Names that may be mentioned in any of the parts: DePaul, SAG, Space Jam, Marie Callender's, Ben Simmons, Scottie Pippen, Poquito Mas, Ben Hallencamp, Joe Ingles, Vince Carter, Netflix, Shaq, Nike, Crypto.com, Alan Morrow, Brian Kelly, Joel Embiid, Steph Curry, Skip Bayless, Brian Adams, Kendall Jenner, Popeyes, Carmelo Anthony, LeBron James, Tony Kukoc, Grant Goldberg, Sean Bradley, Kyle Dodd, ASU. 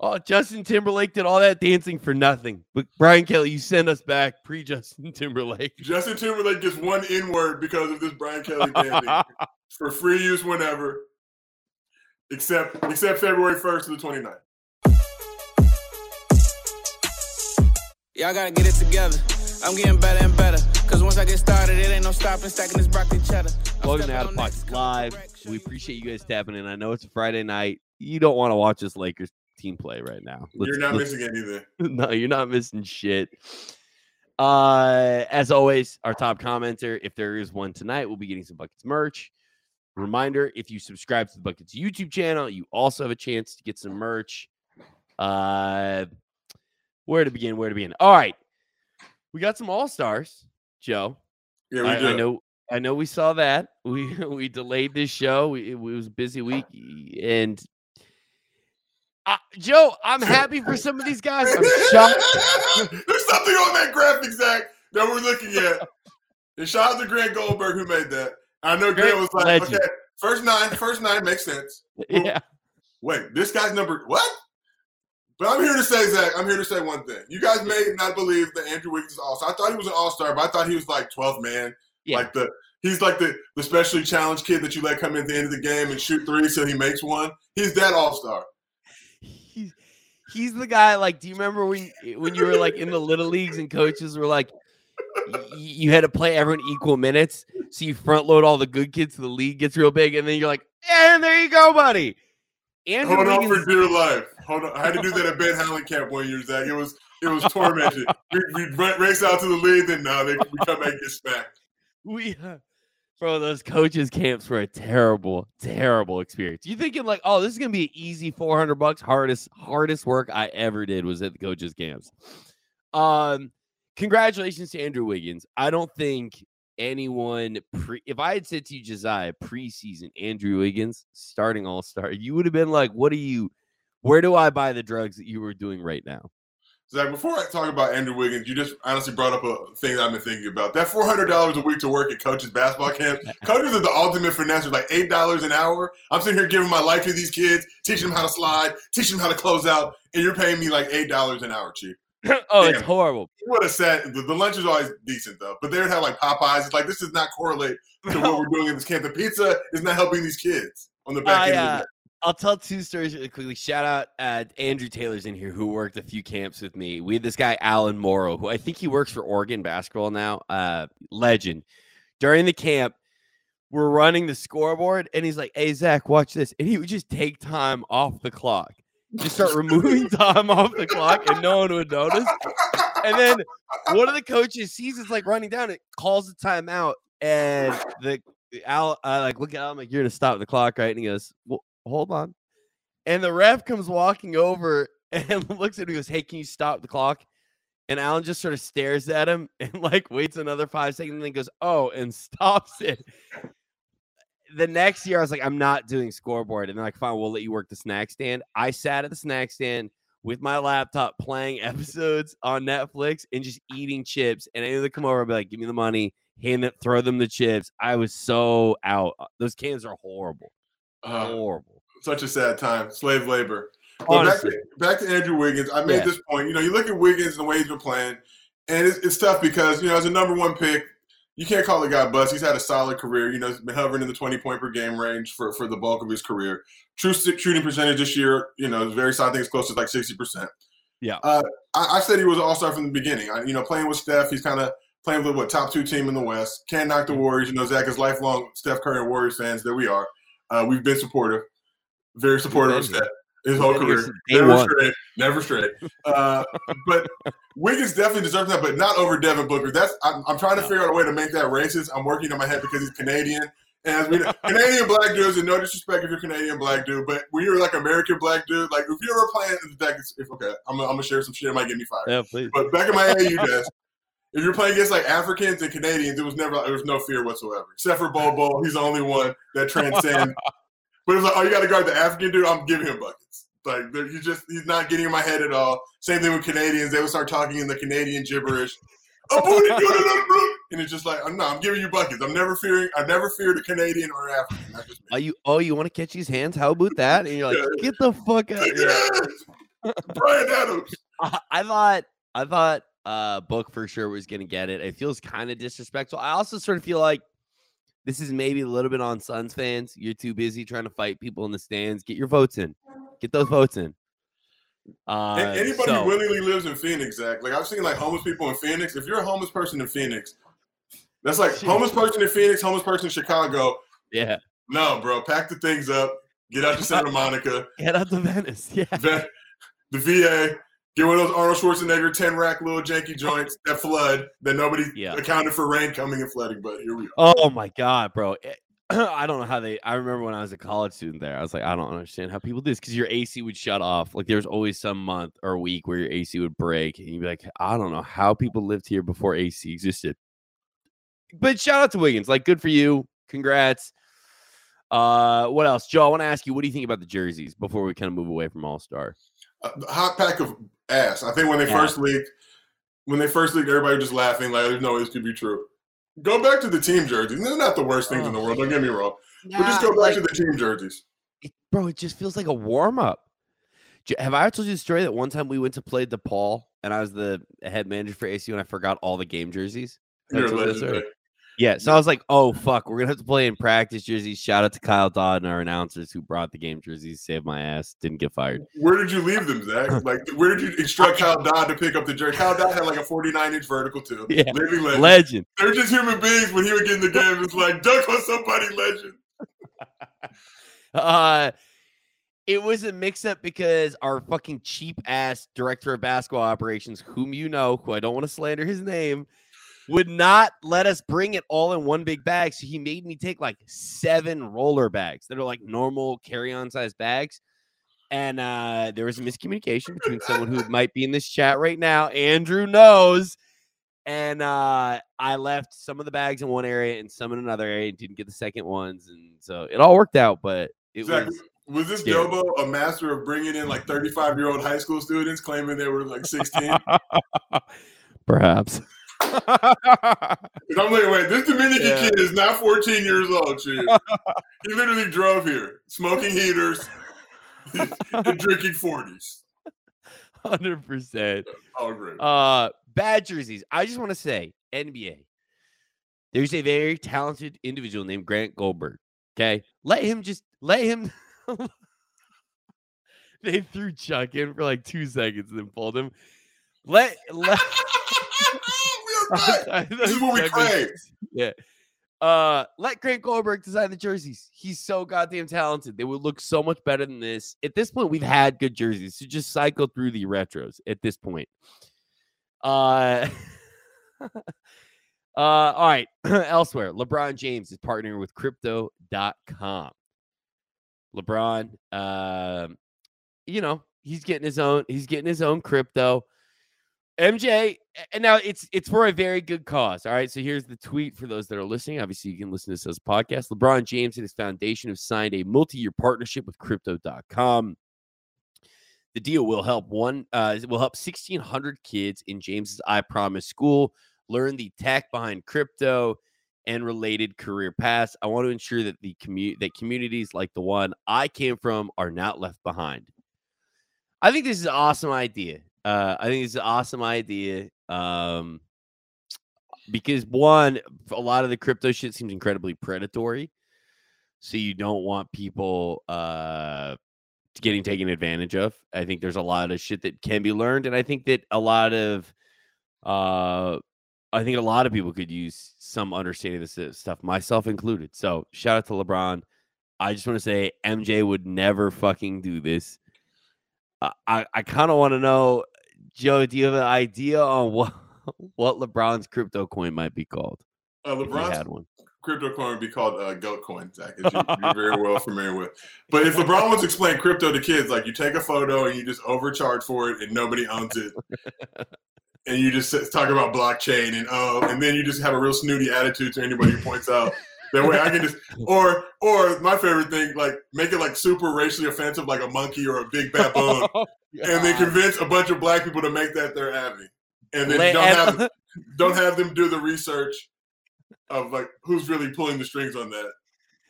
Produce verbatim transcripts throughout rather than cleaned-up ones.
Oh, Justin Timberlake did all that dancing for nothing. But Brian Kelly, you send us back pre-Justin Timberlake. Justin Timberlake gets one N-word because of this Brian Kelly dancing for free use whenever, except except February first to the twenty-ninth. Y'all got to get it together. I'm getting better and better. Because once I get started, it ain't no stopping stacking this broccoli cheddar. I'm Welcome to Out of Pocket Live. We appreciate you guys tapping in. I know it's a Friday night. You don't want to watch this Lakers team play right now. Let's, you're not missing anything. No, you're not missing shit. Uh, as always, our top commenter, if there is one tonight, we'll be getting some Buckets merch. Reminder, if you subscribe to the Buckets YouTube channel, you also have a chance to get some merch. Uh, where to begin, where to begin. All right. We got some All-Stars, Joe. Yeah, we I, do. I know, I know we saw that. We we delayed this show. We, it, it was a busy week. And... Uh, Joe, I'm happy for some of these guys. I'm shocked. There's something on that graphic, Zach, that we're looking at. And shout out to Grant Goldberg who made that. I know Grant, Grant was like, legend. Okay, first nine, first nine makes sense. Yeah. Wait, this guy's number what? But I'm here to say, Zach, I'm here to say one thing. You guys may not believe that Andrew Wiggins is all-star. I thought he was an all-star, but I thought he was like twelfth man. Yeah. Like the he's like the, the specially challenged kid that you let come in at the end of the game and shoot three so he makes one. He's that all-star. He's the guy, like, do you remember when, when you were, like, in the Little Leagues and coaches were like, y- you had to play everyone equal minutes, so you front load all the good kids so the league gets real big, and then you're like, and there you go, buddy. Andrew Hold Wiggins- on for dear life. Hold on. I had to do that at Ben Hallencamp one year, Zach. It was it was tormented. we we race out to the league, then now nah, we come back and get smacked. We, uh, bro, those coaches camps were a terrible, terrible experience. You thinking like, oh, this is gonna be an easy four hundred bucks. Hardest, hardest work I ever did was at the coaches camps. Um, congratulations to Andrew Wiggins. I don't think anyone pre. If I had said to you, Josiah, preseason Andrew Wiggins starting All Star, you would have been like, what are you? Where do I buy the drugs that you were doing right now? Zach, before I talk about Andrew Wiggins, you just honestly brought up a thing that I've been thinking about. That four hundred dollars a week to work at coaches' basketball camp. Coaches are the ultimate finesse. It's like eight dollars an hour. I'm sitting here giving my life to these kids, teaching them how to slide, teaching them how to close out, and you're paying me like eight dollars an hour, Chief. Oh, damn. It's horrible. What a sad. The, the lunch is always decent, though. But they would have like Popeyes. It's like, this does not correlate to what we're doing in this camp. The pizza is not helping these kids on the back I, end uh... of the day. I'll tell two stories really quickly. Shout out uh, Andrew Taylor's in here who worked a few camps with me. We had this guy, Alan Morrow, who I think he works for Oregon basketball now. Uh, legend. During the camp, we're running the scoreboard, and he's like, hey, Zach, watch this. And he would just take time off the clock. Just start removing time off the clock, and no one would notice. And then one of the coaches sees it's like running down. It calls the timeout, and the Al, I like, look at Al, I'm like, you're going to stop the clock, right? And he goes, well, hold on. And the ref comes walking over and looks at him and goes, hey, can you stop the clock? And Alan just sort of stares at him and like waits another five seconds and then goes, oh, and stops it. The next year I was like, I'm not doing scoreboard. And they're like, fine, we'll let you work the snack stand. I sat at the snack stand with my laptop playing episodes on Netflix and just eating chips. And I knew they'd come over and be like, give me the money, hand it, throw them the chips. I was so out. Those cans are horrible. Uh, horrible. Such a sad time. Slave labor. But back to, back to Andrew Wiggins. I made yeah. this point. You know, you look at Wiggins and the way he's been playing, and it's, it's tough because, you know, as a number one pick, you can't call the guy a bust. He's had a solid career. You know, he's been hovering in the twenty-point-per-game range for, for the bulk of his career. True shooting percentage this year, you know, is very solid. I think it's close to like sixty percent. Yeah. Uh, I, I said he was an all-star from the beginning. I, you know, playing with Steph, he's kind of playing with what, top two team in the West. Can't knock the Warriors. You know, Zach is lifelong Steph Curry and Warriors fans. There we are. Uh, we've been supportive, very supportive of Steph his whole career. Never straight, never straight. Uh, but Wiggins definitely deserves that, but not over Devin Booker. That's I'm, I'm trying to figure out a way to make that racist. I'm working on my head because he's Canadian. And as we know, Canadian black dudes, and no disrespect if you're Canadian black dude, but when you're like American black dude, like if you were playing – if okay, I'm, I'm going to share some shit. It might get me fired. Yeah, please. But back in my A U desk, if you're playing against like Africans and Canadians, it was never there was no fear whatsoever. Except for Bo Bo, he's the only one that transcends. But it's like, oh, you got to guard the African dude. I'm giving him buckets. Like he's just he's not getting in my head at all. Same thing with Canadians. They would start talking in the Canadian gibberish. And it's just like, oh, no, I'm giving you buckets. I'm never fearing. I never feared a Canadian or an African. I just Are you? Oh, you want to catch these hands? How about that? And you're like, yeah. Get the fuck out. Yeah. Brian Adams. I, I thought I thought uh, Book for sure was going to get it. It feels kind of disrespectful. I also sort of feel like this is maybe a little bit on Suns fans. You're too busy trying to fight people in the stands. Get your votes in. Get those votes in. Uh, Anybody so. who willingly lives in Phoenix, Zach. Like I've seen like homeless people in Phoenix. If you're a homeless person in Phoenix, that's like homeless person in Phoenix, homeless person in Chicago. Yeah. No, bro. Pack the things up. Get out to Santa Monica. Get out to Venice. Yeah. The V A. Get one of those Arnold Schwarzenegger ten rack little janky joints that flood that nobody yeah. accounted for rain coming and flooding. But here we are. Oh my God, bro. I don't know how they, I remember when I was a college student there, I was like, I don't understand how people do this. Cause your A C would shut off. Like there's always some month or week where your A C would break. And you'd be like, I don't know how people lived here before A C existed. But shout out to Wiggins. Like, good for you. Congrats. Uh, what else? Joe, I want to ask you, what do you think about the jerseys before we kind of move away from All-Star? Uh, the hot pack of ass. I think when they yeah. first leaked, when they first leaked, everybody was just laughing. Like, there's no way this could be true. Go back to the team jerseys. They're not the worst things oh, in the world. Don't get me wrong. Nah, but just go back like, to the team jerseys. It, bro, it just feels like a warm-up. Have I told you the story that one time we went to play DePaul and I was the head manager for A C U and I forgot all the game jerseys? You're a yeah, so I was like, oh, fuck, we're going to have to play in practice jerseys. Shout out to Kyle Dodd and our announcers who brought the game jerseys. Saved my ass. Didn't get fired. Where did you leave them, Zach? Like, where did you instruct Kyle Dodd to pick up the jersey? Kyle Dodd had like a forty-nine inch vertical, too. Yeah. Living legend. legend. They're just human beings. When he would get in the game, it's like, dunk on somebody, legend. uh, it was a mix-up because our fucking cheap-ass director of basketball operations, whom you know, who I don't want to slander his name, would not let us bring it all in one big bag. So he made me take like seven roller bags that are like normal carry-on size bags. And uh, there was a miscommunication between someone who might be in this chat right now. Andrew knows. And uh, I left some of the bags in one area and some in another area and didn't get the second ones. And so it all worked out, but it exactly. was... Was this yeah. Dobo a master of bringing in like thirty-five-year-old high school students claiming they were like sixteen? Perhaps. I'm like, wait, this Dominican yeah. kid is not fourteen years old, Chief. He literally drove here, smoking heaters and drinking forties. one hundred percent. Oh, great. Uh, bad jerseys. I just want to say, N B A, there's a very talented individual named Grant Goldberg. Okay? Let him just, let him. They threw Chuck in for like two seconds and then pulled him. Let, let. Right. This is what we crave. Yeah. Uh, let Grant Goldberg design the jerseys. He's so goddamn talented. They would look so much better than this. At this point, we've had good jerseys. So just cycle through the retros at this point. Uh, uh all right. Elsewhere, LeBron James is partnering with crypto dot com. LeBron, uh, you know, he's getting his own, he's getting his own crypto. M J, and now it's it's for a very good cause. All right, so here's the tweet for those that are listening. Obviously, you can listen to this as a podcast. LeBron James and his foundation have signed a multi-year partnership with crypto dot com. The deal will help one uh, will help sixteen hundred kids in James's I Promise school learn the tech behind crypto and related career paths. I want to ensure that the commu- that communities like the one I came from are not left behind. I think this is an awesome idea. Uh, I think it's an awesome idea um, because, one, a lot of the crypto shit seems incredibly predatory. So you don't want people uh, getting taken advantage of. I think there's a lot of shit that can be learned. And I think that a lot of uh, I think a lot of people could use some understanding of this stuff, myself included. So shout out to LeBron. I just want to say M J would never fucking do this. I, I kind of want to know, Joe, do you have an idea on what, what LeBron's crypto coin might be called? Uh, LeBron's crypto coin would be called uh, Goat Coin, Zach, as you, you're very well familiar with. But if LeBron wants to explain crypto to kids, like you take a photo and you just overcharge for it and nobody owns it. And you just talk about blockchain and oh, uh, and then you just have a real snooty attitude to anybody who points out. That way I can just, or or my favorite thing, like make it like super racially offensive, like a monkey or a big baboon, oh, and then convince a bunch of black people to make that their avenue, and then Let don't have them, don't have them do the research of like who's really pulling the strings on that,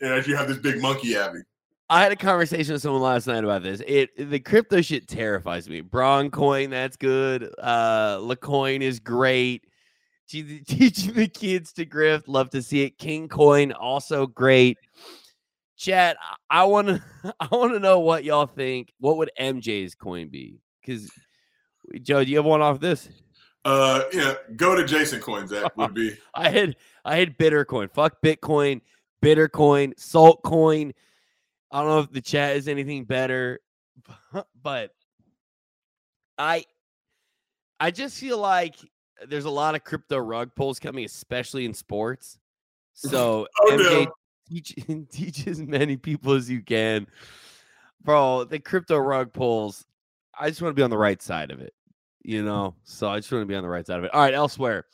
and if you have this big monkey avenue, I had a conversation with someone last night about this. It the crypto shit terrifies me. Broncoin, that's good. Uh, LaCoin is great. Teaching the kids to grift, love to see it. King Coin, also great. Chat, I want to I want to know what y'all think. What would M J's coin be? Because, Joe, do you have one off this? Uh, yeah, go to Jason Coin, Zach, would be. I had I had Bittercoin. Fuck Bitcoin, Bittercoin, Saltcoin. I don't know if the chat is anything better, but I I just feel like there's a lot of crypto rug pulls coming, especially in sports. So oh, M J no. teach, teach as many people as you can. Bro, the crypto rug pulls, I just want to be on the right side of it, you know? So I just want to be on the right side of it. All right, elsewhere.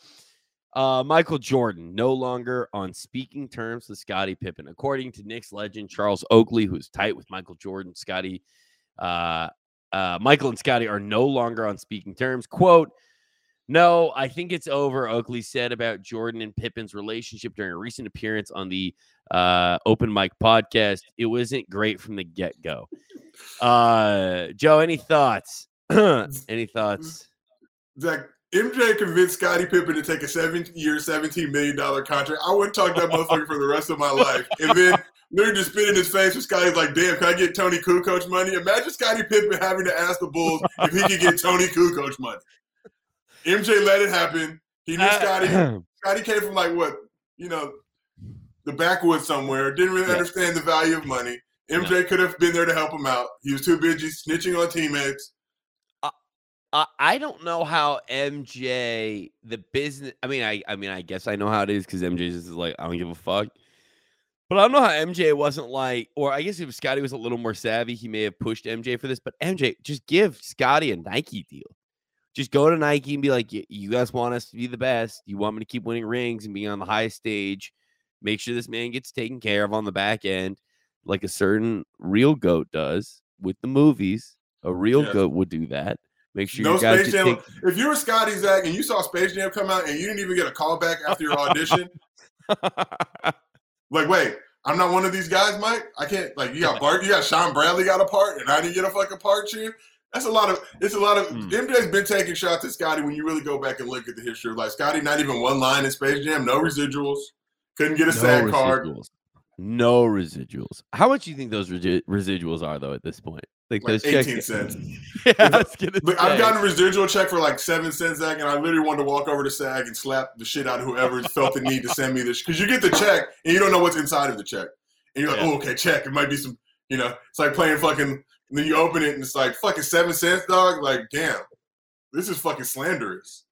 Uh, Michael Jordan, no longer on speaking terms with Scottie Pippen. According to Knicks legend Charles Oakley, who's tight with Michael Jordan, Scottie, uh, uh, Michael and Scottie are no longer on speaking terms. Quote, "No, I think it's over," Oakley said about Jordan and Pippen's relationship during a recent appearance on the uh, Open Mic podcast. It wasn't great from the get-go. Uh, Joe, any thoughts? Any thoughts? Zach, M J convinced Scottie Pippen to take a seven-year, seventeen million dollars contract. I wouldn't talk that motherfucker for the rest of my life. And then literally just spit in his face with Scottie's like, damn, can I get Tony Kukoc money? Imagine Scottie Pippen having to ask the Bulls if he could get Tony Kukoc money. M J let it happen. He knew uh, Scottie. Scottie came from like what, you know, the backwoods somewhere. Didn't really yeah. understand the value of money. M J no. could have been there to help him out. He was too busy snitching on teammates. Uh, I don't know how M J the business. I mean, I I mean, I guess I know how it is because M J is like, I don't give a fuck. But I don't know how M J wasn't like, or I guess if Scottie was a little more savvy, he may have pushed M J for this. But M J, just give Scottie a Nike deal. Just go to Nike and be like, you guys want us to be the best. You want me to keep winning rings and being on the highest stage. Make sure this man gets taken care of on the back end, like a certain real goat does with the movies. A real yeah. goat would do that. Make sure no you guys Space Jam. Take... If you were Scottie, Zach, and you saw Space Jam come out and you didn't even get a call back after your audition, like, wait, I'm not one of these guys, Mike. I can't. Like, you got Bart, you got Sean Bradley got a part, and I didn't get a fucking part here. That's a lot of. It's a lot of. Mm. M J's been taking shots at Scottie when you really go back and look at the history of like Scottie. Not even one line in Space Jam. No residuals. Couldn't get a no sad residuals. card. No residuals. How much do you think those re- residuals are though at this point? Like, like those eighteen checks- cents. Yeah, I was gonna Look, say. I've gotten a residual check for like seven cents, Zach, and I literally wanted to walk over to SAG and slap the shit out of whoever felt the need to send me this because you get the check and you don't know what's inside of the check, and you're like, yeah. oh, okay, check. It might be some, you know, it's like playing fucking. And then you open it and it's like fucking seven cents, dog. Like, damn, this is fucking slanderous.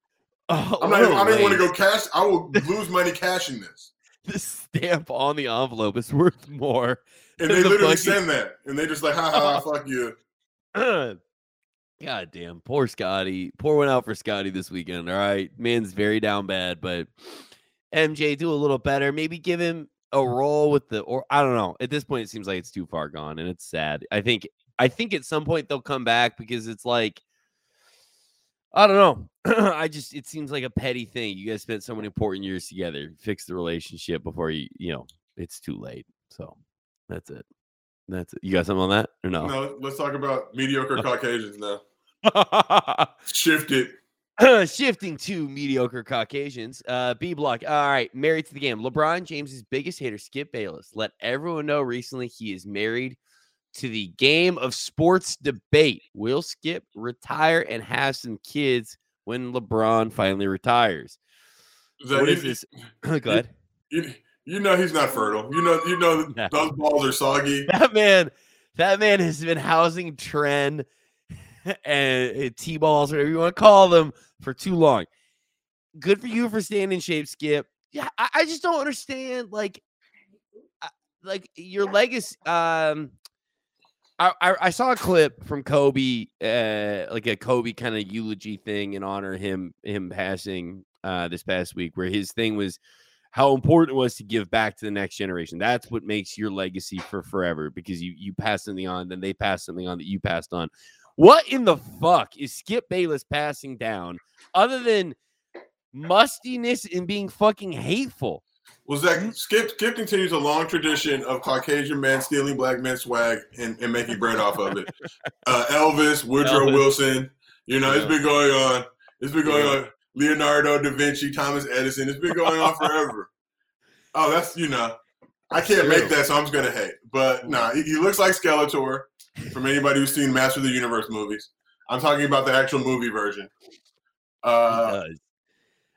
Oh, I'm not. Even, I don't want to go cash. I will lose money cashing this. This stamp on the envelope is worth more. And they the literally bucket. send that, and they just like, ha ha, fuck you. God damn, poor Scottie. Poor one out for Scottie this weekend. All right, man's very down bad, but M J do a little better. Maybe give him a role with the, or I don't know. At this point, it seems like it's too far gone, and it's sad. I think. I think at some point they'll come back because it's like, I don't know. I just, it seems like a petty thing. You guys spent so many important years together. Fix the relationship before you, you know, it's too late. So that's it. That's it. You got something on that or no? No, let's talk about mediocre Caucasians now. Shift it. Shifting to mediocre Caucasians. Uh, B block. All right. Married to the game. LeBron James's biggest hater, Skip Bayless, let everyone know recently he is married to the game of sports debate. Will Skip retire and have some kids when LeBron finally retires? That what is, is this? Go ahead. You, you know he's not fertile. You know you know no. those balls are soggy. That man, that man has been housing Trend and T-balls, whatever you want to call them, for too long. Good for you for staying in shape, Skip. Yeah, I, I just don't understand. Like, like your legacy. Um. I, I saw a clip from Kobe, uh, like a Kobe kind of eulogy thing in honor of him him passing uh, this past week, where his thing was how important it was to give back to the next generation. That's what makes your legacy for forever, because you you pass something on, then they pass something on that you passed on. What in the fuck is Skip Bayless passing down other than mustiness and being fucking hateful? Well, Zach, Skip, Skip continues a long tradition of Caucasian men stealing black men's swag and, and making bread off of it. Uh, Elvis, Woodrow Elvis. Wilson, you know, yeah. it's been going on. It's been going yeah. on. Leonardo da Vinci, Thomas Edison. It's been going on forever. Oh, that's, you know, I can't make that, so I'm just going to hate. But, no, nah, he, he looks like Skeletor from anybody who's seen Master of the Universe movies. I'm talking about the actual movie version. Uh,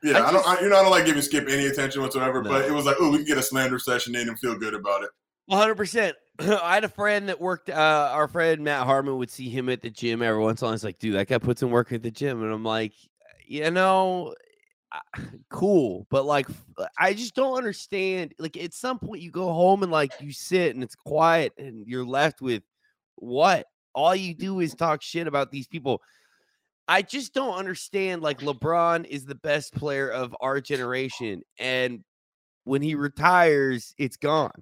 yeah, I, just, I don't. I, you know, I don't like giving Skip any attention whatsoever. No. But it was like, oh, we can get a slander session in and feel good about it. one hundred percent. I had a friend that worked. Uh, our friend Matt Harmon would see him at the gym every once in a while. It's like, dude, that guy puts in work at the gym, and I'm like, you know, cool, but like, I just don't understand. Like, at some point, you go home and like you sit and it's quiet, and you're left with what? All you do is talk shit about these people. I just don't understand. Like, LeBron is the best player of our generation, and when he retires, it's gone.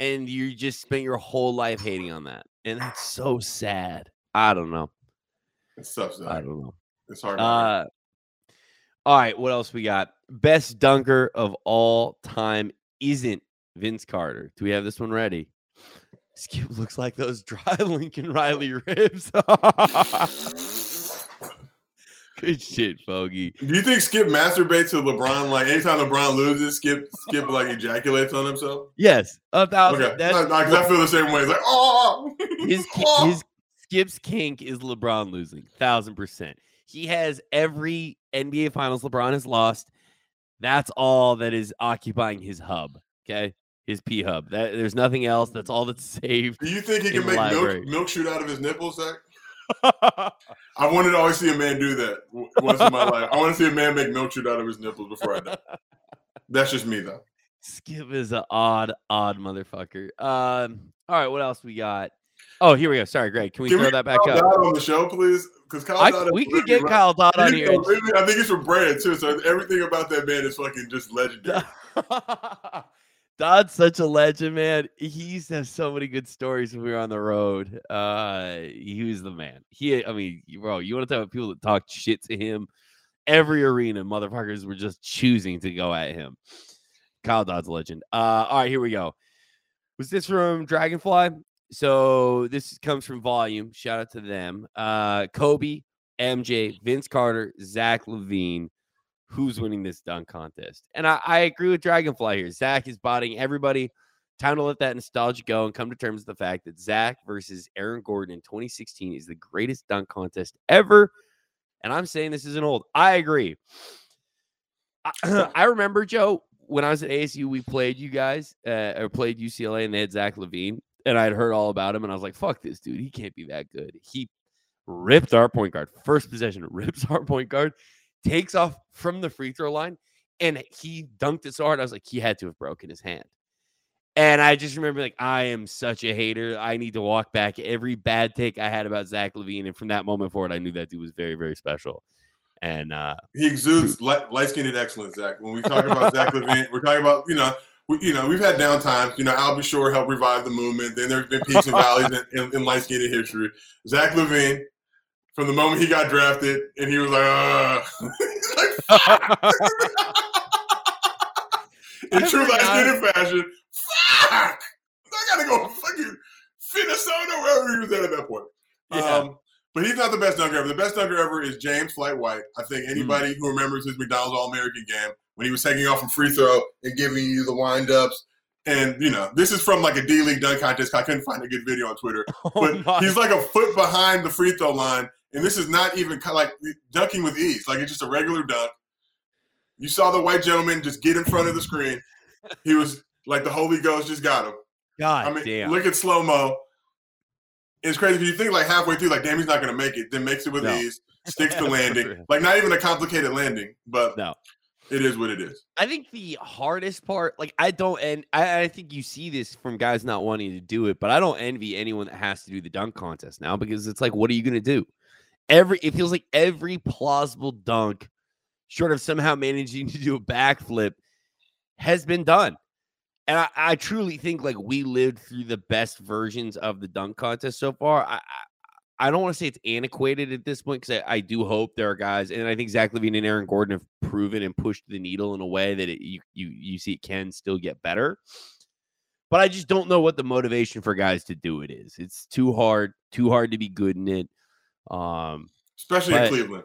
And you just spent your whole life hating on that, and that's so sad. I don't know. It's tough, Zach. I don't know. It's hard. Uh, all right, what else we got? Best dunker of all time isn't Vince Carter. Do we have this one ready? Skip looks like those dry Lincoln Riley ribs. Good shit, Foggy. Do you think Skip masturbates to LeBron? Like, anytime LeBron loses, Skip Skip like ejaculates on himself? Yes. A thousand. Okay. That's, no, no, I feel the same way. It's like, oh! His, oh! His, Skip's kink is LeBron losing. Thousand percent. He has every N B A Finals LeBron has lost. That's all that is occupying his hub. Okay? His P-hub. That, there's nothing else. That's all that's saved. Do you think he can make milk, milk shoot out of his nipples, Zach? I wanted to always see a man do that once in my life. I want to see a man make milk shoot out of his nipples before I die. That's just me, though. Skip is an odd, odd motherfucker. Um, all right, what else we got? Oh, here we go. Sorry, Greg. Can we can throw we that back Kyle up? Dodd on the show, please? Because Kyle I, Dodd. We could get right. Kyle Dodd on here. I think he's from Brand, too. So everything about that man is fucking just legendary. Dodd's such a legend, man. He used to have so many good stories when we were on the road. Uh, he was the man. He, I mean, bro, you want to talk about people that talked shit to him? Every arena, motherfuckers were just choosing to go at him. Kyle Dodd's a legend. Uh, all right, here we go. Was this from Dragonfly? So this comes from Volume. Shout out to them. Uh, Kobe, M J, Vince Carter, Zach LaVine. Who's winning this dunk contest? And I, I agree with Dragonfly here. Zach is bodying everybody. Time to let that nostalgia go and come to terms with the fact that Zach versus Aaron Gordon in twenty sixteen is the greatest dunk contest ever. And I'm saying this isn't old. I agree. I, I remember, Joe, when I was at A S U, we played you guys, uh, or played U C L A, and they had Zach LaVine. And I'd heard all about him, and I was like, fuck this dude. He can't be that good. He ripped our point guard. First possession, rips our point guard. Takes off from the free throw line, and he dunked it so hard. I was like, he had to have broken his hand. And I just remember, like, I am such a hater. I need to walk back every bad take I had about Zach LaVine. And from that moment forward, I knew that dude was very, very special. And uh, he exudes light, light-skinned excellence, Zach. When we talk about Zach LaVine, we're talking about, you know, we, you know, we've had down times. You know, Albert Shore helped revive the movement. Then there's been peaks and valleys in, in, in light-skinned history. Zach LaVine. From the moment he got drafted, and he was like, uh like, fuck. In true last-minute fashion, fuck! I gotta go fucking Minnesota, wherever he was at at that point. Yeah. Um, but he's not the best dunker ever. The best dunker ever is James Flight White. I think anybody mm. who remembers his McDonald's All-American game, when he was taking off from free throw and giving you the wind-ups. And, you know, this is from, like, a D-League dunk contest. I couldn't find a good video on Twitter. Oh, but my. He's, like, a foot behind the free throw line. And this is not even, like, dunking with ease. Like, it's just a regular dunk. You saw the white gentleman just get in front of the screen. He was, like, the Holy Ghost just got him. God I mean, damn. Look at slow-mo. It's crazy. If you think, like, halfway through, like, damn, he's not going to make it. Then makes it with no. ease. Sticks to landing. Like, not even a complicated landing. But no. It is what it is. I think the hardest part, like, I don't, and I, I think you see this from guys not wanting to do it, but I don't envy anyone that has to do the dunk contest now, because it's like, what are you going to do? Every, it feels like every plausible dunk, short of somehow managing to do a backflip, has been done. And I, I truly think, like, we lived through the best versions of the dunk contest so far. I, I I don't want to say it's antiquated at this point, because I, I do hope there are guys, and I think Zach LaVine and Aaron Gordon have proven and pushed the needle in a way that it, you, you, you see it can still get better. But I just don't know what the motivation for guys to do it is. It's too hard, too hard to be good in it. Um, Especially but, in Cleveland.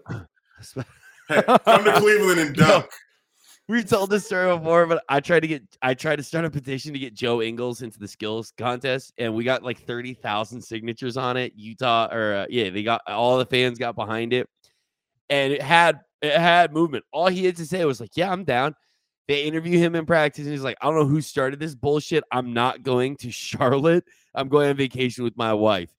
Hey, come to Cleveland and dunk. No, we've told this story before, but I tried to get, I tried to start a petition to get Joe Ingles into the skills contest, and we got like thirty thousand signatures on it. Utah, or uh, yeah, they got, all the fans got behind it, and it had, it had movement. All he had to say was like, yeah, I'm down. They interview him in practice, and he's like, I don't know who started this bullshit. I'm not going to Charlotte. I'm going on vacation with my wife.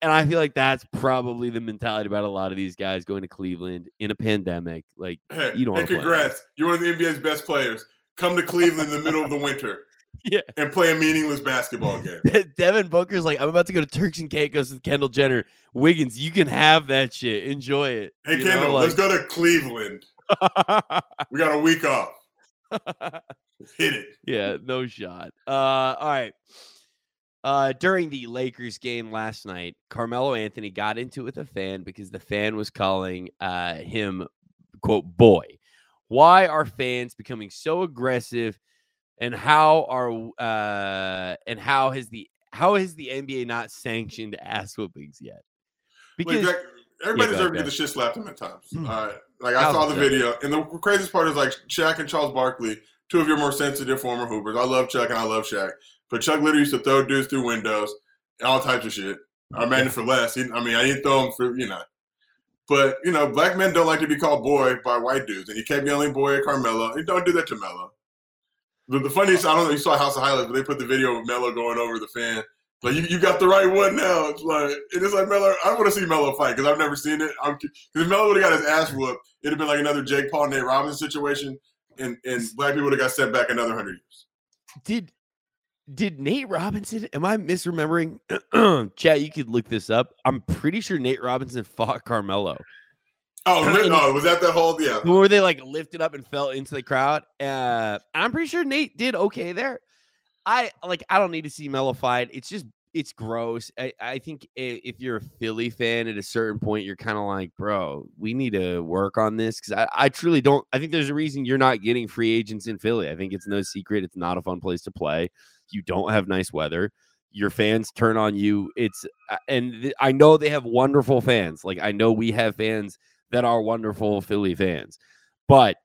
And I feel like that's probably the mentality about a lot of these guys going to Cleveland in a pandemic. Like, hey, you don't hey, congrats. Play. You're one of the N B A's best players. Come to Cleveland in the middle of the winter yeah, and play a meaningless basketball game. Devin Booker's like, I'm about to go to Turks and Caicos with Kendall Jenner. Wiggins, you can have that shit. Enjoy it. Hey, you Kendall, know, like... let's go to Cleveland. We got a week off. Hit it. Yeah, no shot. Uh, all right. Uh, during the Lakers game last night, Carmelo Anthony got into it with a fan because the fan was calling uh, him, quote, boy. Why are fans becoming so aggressive, and how are uh, and how has the how has the N B A not sanctioned ass whoopings yet? Because Wait, everybody's yeah, ever get the shit slapped him at times. Mm. Uh, like I saw the video, and the craziest part is like Shaq and Charles Barkley, two of your more sensitive former Hoopers. I love Chuck and I love Shaq, but Chuck literally used to throw dudes through windows, all types of shit. I meant it for less. I mean, I didn't throw him for you know, but you know, black men don't like to be called boy by white dudes, and he kept yelling boy at Carmelo. You don't do that to Melo. But the funniest, I don't know if you saw House of Highlights, but they put the video of Melo going over the fan. Like, you, you got the right one now. It's like, it is like Melo. I want to see Melo fight because I've never seen it. I'm, if Melo would have got his ass whooped, it would have been like another Jake Paul, Nate Robinson situation, and, and black people would have got set back another one hundred years. Did did Nate Robinson, am I misremembering? Chat, you could look this up. I'm pretty sure Nate Robinson fought Carmelo. Oh, no, was that that whole, yeah. Where they, like, lifted up and fell into the crowd. Uh, I'm pretty sure Nate did okay there. I like. I don't need to see Melo fight. It's just, it's gross. I, I think if you're a Philly fan, at a certain point, you're kind of like, bro, we need to work on this because I, I truly don't. I think there's a reason you're not getting free agents in Philly. I think it's no secret. It's not a fun place to play. You don't have nice weather. Your fans turn on you. It's and th- I know they have wonderful fans. Like I know we have fans that are wonderful Philly fans, but.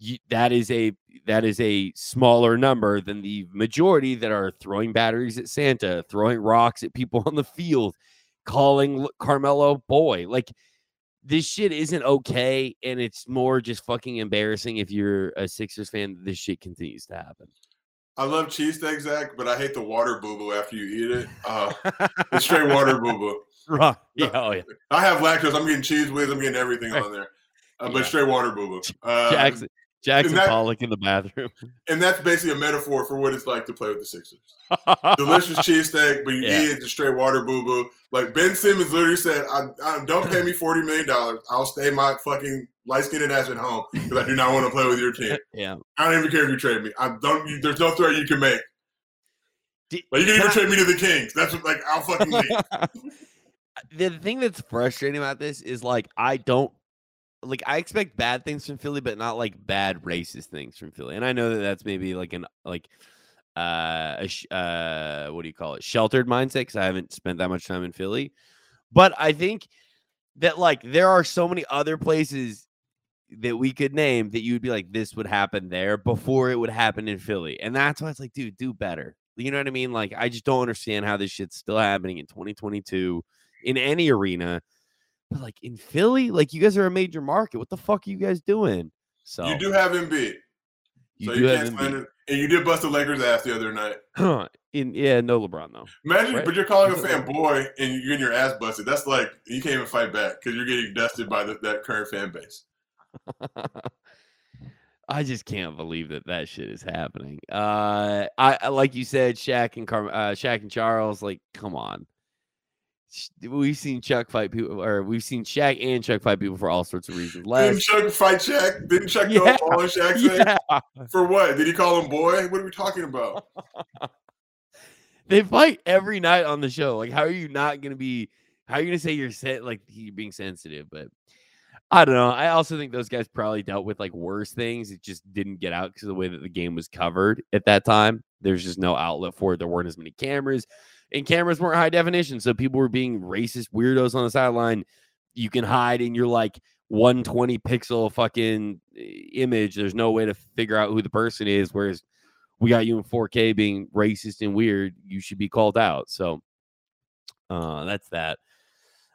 You, that is a that is a smaller number than the majority that are throwing batteries at Santa, throwing rocks at people on the field, calling Carmelo boy. Like, this shit isn't okay, and it's more just fucking embarrassing if you're a Sixers fan that this shit continues to happen. I love cheesesteak, Zach, but I hate the water boo-boo after you eat it. Uh, it's straight water boo-boo. Right. Yeah, oh, yeah. I have lactose. I'm getting cheese whiz. I'm getting everything on there. Uh, but yeah. Straight water boo-boo. Uh, Jackson. Jackson that, Pollock in the bathroom. And that's basically a metaphor for what it's like to play with the Sixers. Delicious cheesesteak, but you yeah. eat it, the straight water boo-boo. Like Ben Simmons literally said, I, I, don't pay me forty million dollars. I'll stay my fucking light-skinned ass at home because I do not want to play with your team. yeah, I don't even care if you trade me. I don't. You, there's no threat you can make. Did, like, you can even I, trade me to the Kings. That's what, like, I'll fucking leave. The thing that's frustrating about this is, like, I don't Like, I expect bad things from Philly, but not, like, bad racist things from Philly. And I know that that's maybe, like, an, like, uh, a sh- uh, what do you call it? Sheltered mindset, because I haven't spent that much time in Philly. But I think that, like, there are so many other places that we could name that you'd be like, this would happen there before it would happen in Philly. And that's why it's like, dude, do better. You know what I mean? Like, I just don't understand how this shit's still happening in twenty twenty-two in any arena. But like in Philly, like you guys are a major market. What the fuck are you guys doing? So you do have Embiid. You so do you have Embiid. And you did bust the Lakers' ass the other night. Huh. In yeah, no LeBron though. Imagine, right? But you're calling a fan boy and you're getting your ass busted. That's like you can't even fight back because you're getting dusted by the, that current fan base. I just can't believe that that shit is happening. Uh, I like you said, Shaq and Car- uh, Shaq and Charles. Like, come on. We've seen Chuck fight people, or we've seen Shaq and Chuck fight people for all sorts of reasons. Last, Didn't Chuck fight Shaq? Didn't Chuck yeah, go all in Shaq's yeah. thing? For what? Did he call him boy? What are we talking about? They fight every night on the show. Like, how are you not going to be How are you going to say you're set, like you're being sensitive? But I don't know. I also think those guys probably dealt with like worse things. It just didn't get out because of the way that the game was covered at that time. There's just no outlet for it. There weren't as many cameras, and cameras weren't high definition. So people were being racist weirdos on the sideline. You can hide in your like one twenty pixel fucking image. There's no way to figure out who the person is. Whereas we got you in four K being racist and weird. You should be called out. So uh, that's that.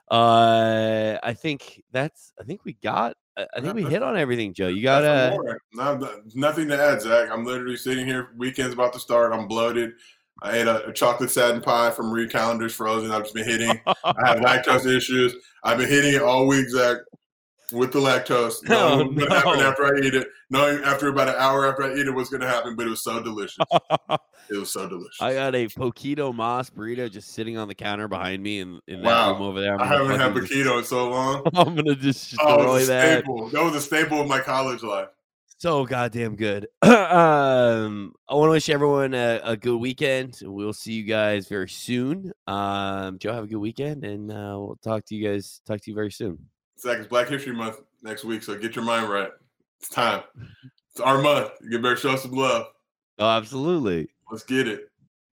Uh, I think that's, I think we got, I think we hit on everything, Joe. You got uh, no, nothing to add, Zach. I'm literally sitting here. Weekend's about to start. I'm bloated. I ate a, a chocolate satin pie from Marie Callender's frozen. I've just been hitting. I have lactose issues. I've been hitting it all week, Zach, with the lactose. No, oh, no. What happened after I eat it? No, after about an hour after I eat it, what's going to happen? But it was so delicious. It was so delicious. I got a Poquito Mas burrito just sitting on the counter behind me in, in wow. that room over there. I'm I haven't had Poquito in so long. I'm going to just destroy that. Staple. That was a staple of my college life. So goddamn good. um, I want to wish everyone a, a good weekend. We'll see you guys very soon. Um, Joe, have a good weekend, and uh, we'll talk to you guys. Talk to you very soon. Zach, it's Black History Month next week, so get your mind right. It's time. It's our month. You better show us some love. Oh, absolutely. Let's get it.